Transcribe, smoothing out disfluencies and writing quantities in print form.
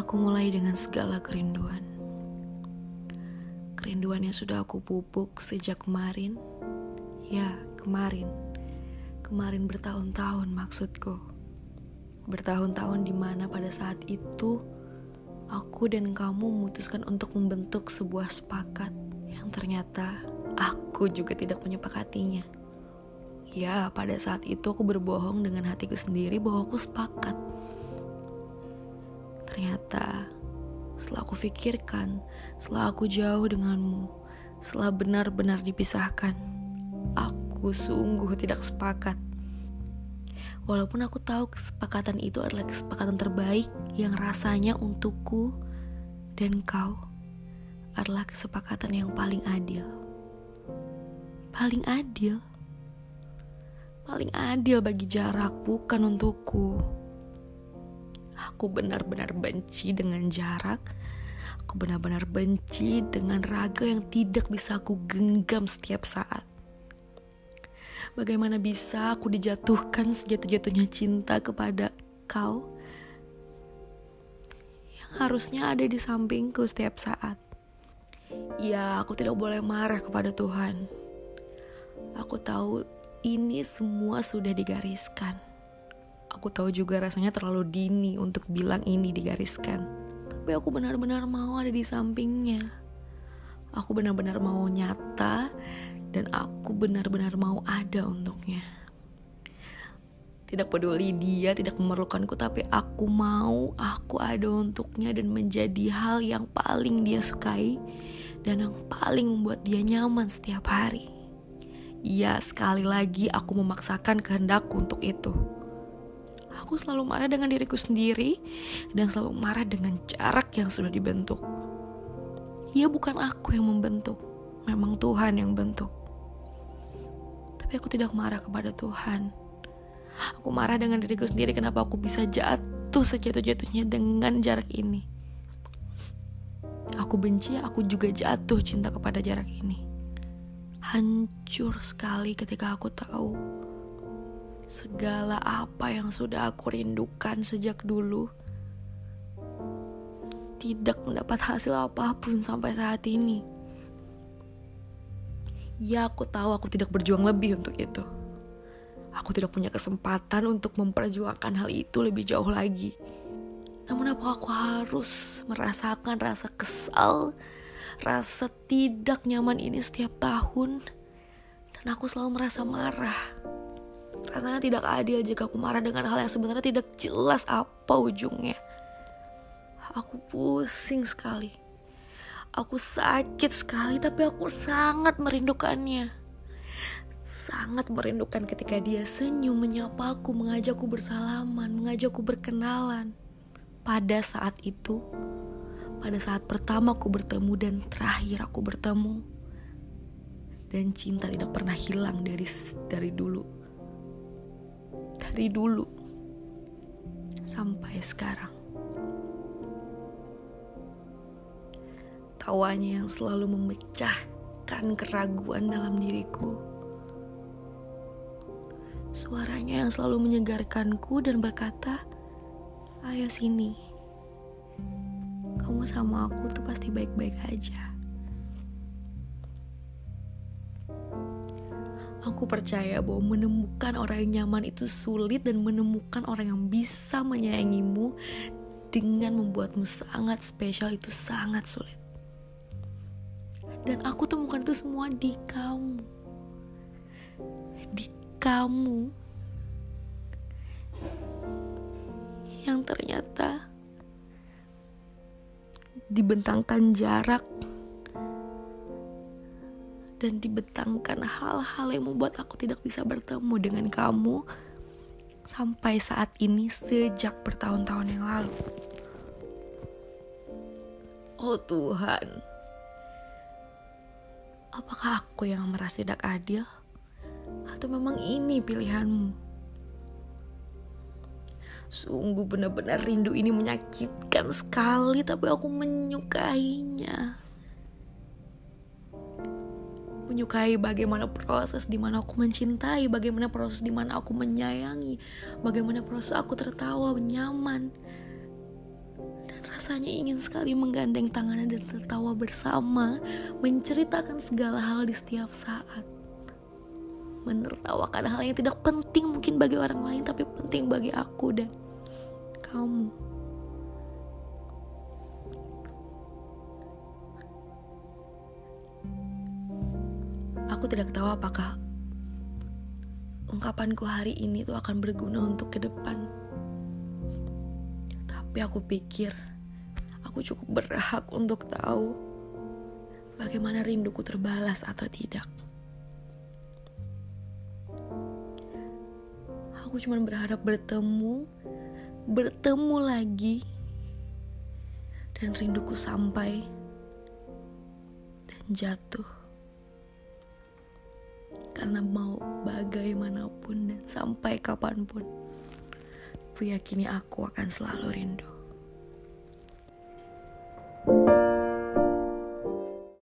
Aku mulai dengan segala kerinduan. Kerinduan yang sudah aku pupuk sejak kemarin. Ya, kemarin. Kemarin bertahun-tahun maksudku. Bertahun-tahun di mana pada saat itu aku dan kamu memutuskan untuk membentuk sebuah sepakat yang ternyata aku juga tidak menyepakatinya. Ya, pada saat itu aku berbohong dengan hatiku sendiri bahwa aku sepakat. Ternyata, setelah aku pikirkan, setelah aku jauh denganmu, setelah benar-benar dipisahkan, aku sungguh tidak sepakat. Walaupun aku tahu kesepakatan itu adalah kesepakatan terbaik yang rasanya untukku dan kau adalah kesepakatan yang paling adil. Paling adil? Paling adil bagi jarak, bukan untukku. Aku benar-benar benci dengan jarak. Aku benar-benar benci dengan raga yang tidak bisa aku genggam setiap saat. Bagaimana bisa aku dijatuhkan sejatuh-jatuhnya cinta kepada kau yang harusnya ada di sampingku setiap saat. Ya, aku tidak boleh marah kepada Tuhan. Aku tahu ini semua sudah digariskan. Aku tahu juga rasanya terlalu dini untuk bilang ini digariskan. Tapi aku benar-benar mau ada di sampingnya. Aku benar-benar mau nyata dan aku benar-benar mau ada untuknya. Tidak peduli dia tidak memerlukanku, tapi aku mau aku ada untuknya dan menjadi hal yang paling dia sukai dan yang paling membuat dia nyaman setiap hari. Ya, sekali lagi aku memaksakan kehendakku untuk itu. Aku selalu marah dengan diriku sendiri dan selalu marah dengan jarak yang sudah dibentuk. Ya, bukan aku yang membentuk, memang Tuhan yang bentuk. Tapi aku tidak marah kepada Tuhan. Aku marah dengan diriku sendiri kenapa aku bisa jatuh sejatuh-jatuhnya dengan jarak ini. Aku benci, aku juga jatuh cinta kepada jarak ini. Hancur sekali ketika aku tahu segala apa yang sudah aku rindukan sejak dulu tidak mendapat hasil apapun sampai saat ini. Ya, aku tahu aku tidak berjuang lebih untuk itu. Aku tidak punya kesempatan untuk memperjuangkan hal itu lebih jauh lagi. Namun apa aku harus merasakan rasa kesal, rasa tidak nyaman ini setiap tahun? Dan aku selalu merasa marah. Rasanya tidak adil jika aku marah dengan hal yang sebenarnya tidak jelas apa ujungnya. Aku pusing sekali. Aku sakit sekali, tapi aku sangat merindukannya. Sangat merindukan ketika dia senyum, menyapaku, mengajakku bersalaman, mengajakku berkenalan. Pada saat itu, pada saat pertama aku bertemu dan terakhir aku bertemu. Dan cinta tidak pernah hilang dari dulu. Dari dulu sampai sekarang. Tawanya yang selalu memecahkan keraguan dalam diriku. Suaranya yang selalu menyegarkanku dan berkata, "Ayo sini. Kamu sama aku tuh pasti baik-baik aja." Aku percaya bahwa menemukan orang yang nyaman itu sulit dan menemukan orang yang bisa menyayangimu dengan membuatmu sangat spesial itu sangat sulit. Dan aku temukan itu semua di kamu. Di kamu. Yang ternyata dibentangkan jarak dan dibentangkan hal-hal yang membuat aku tidak bisa bertemu dengan kamu sampai saat ini sejak bertahun-tahun yang lalu. Oh Tuhan, apakah aku yang merasa tidak adil? Atau memang ini pilihanmu? Sungguh benar-benar rindu ini menyakitkan sekali, tapi aku menyukainya. Menyukai bagaimana proses dimana aku mencintai, bagaimana proses dimana aku menyayangi, bagaimana proses aku tertawa, nyaman. Dan Rasanya ingin sekali menggandeng tangannya dan tertawa bersama, menceritakan segala hal di setiap saat. Menertawakan hal yang tidak penting mungkin bagi orang lain, tapi penting bagi aku dan kamu. Aku tidak tahu apakah ungkapanku hari ini tuh akan berguna untuk ke depan. Tapi aku pikir aku cukup berhak untuk tahu bagaimana rinduku terbalas atau tidak. Aku cuma berharap bertemu lagi, dan rinduku sampai dan jatuh. Karena mau bagaimanapun dan sampai kapanpun, aku yakini aku akan selalu rindu.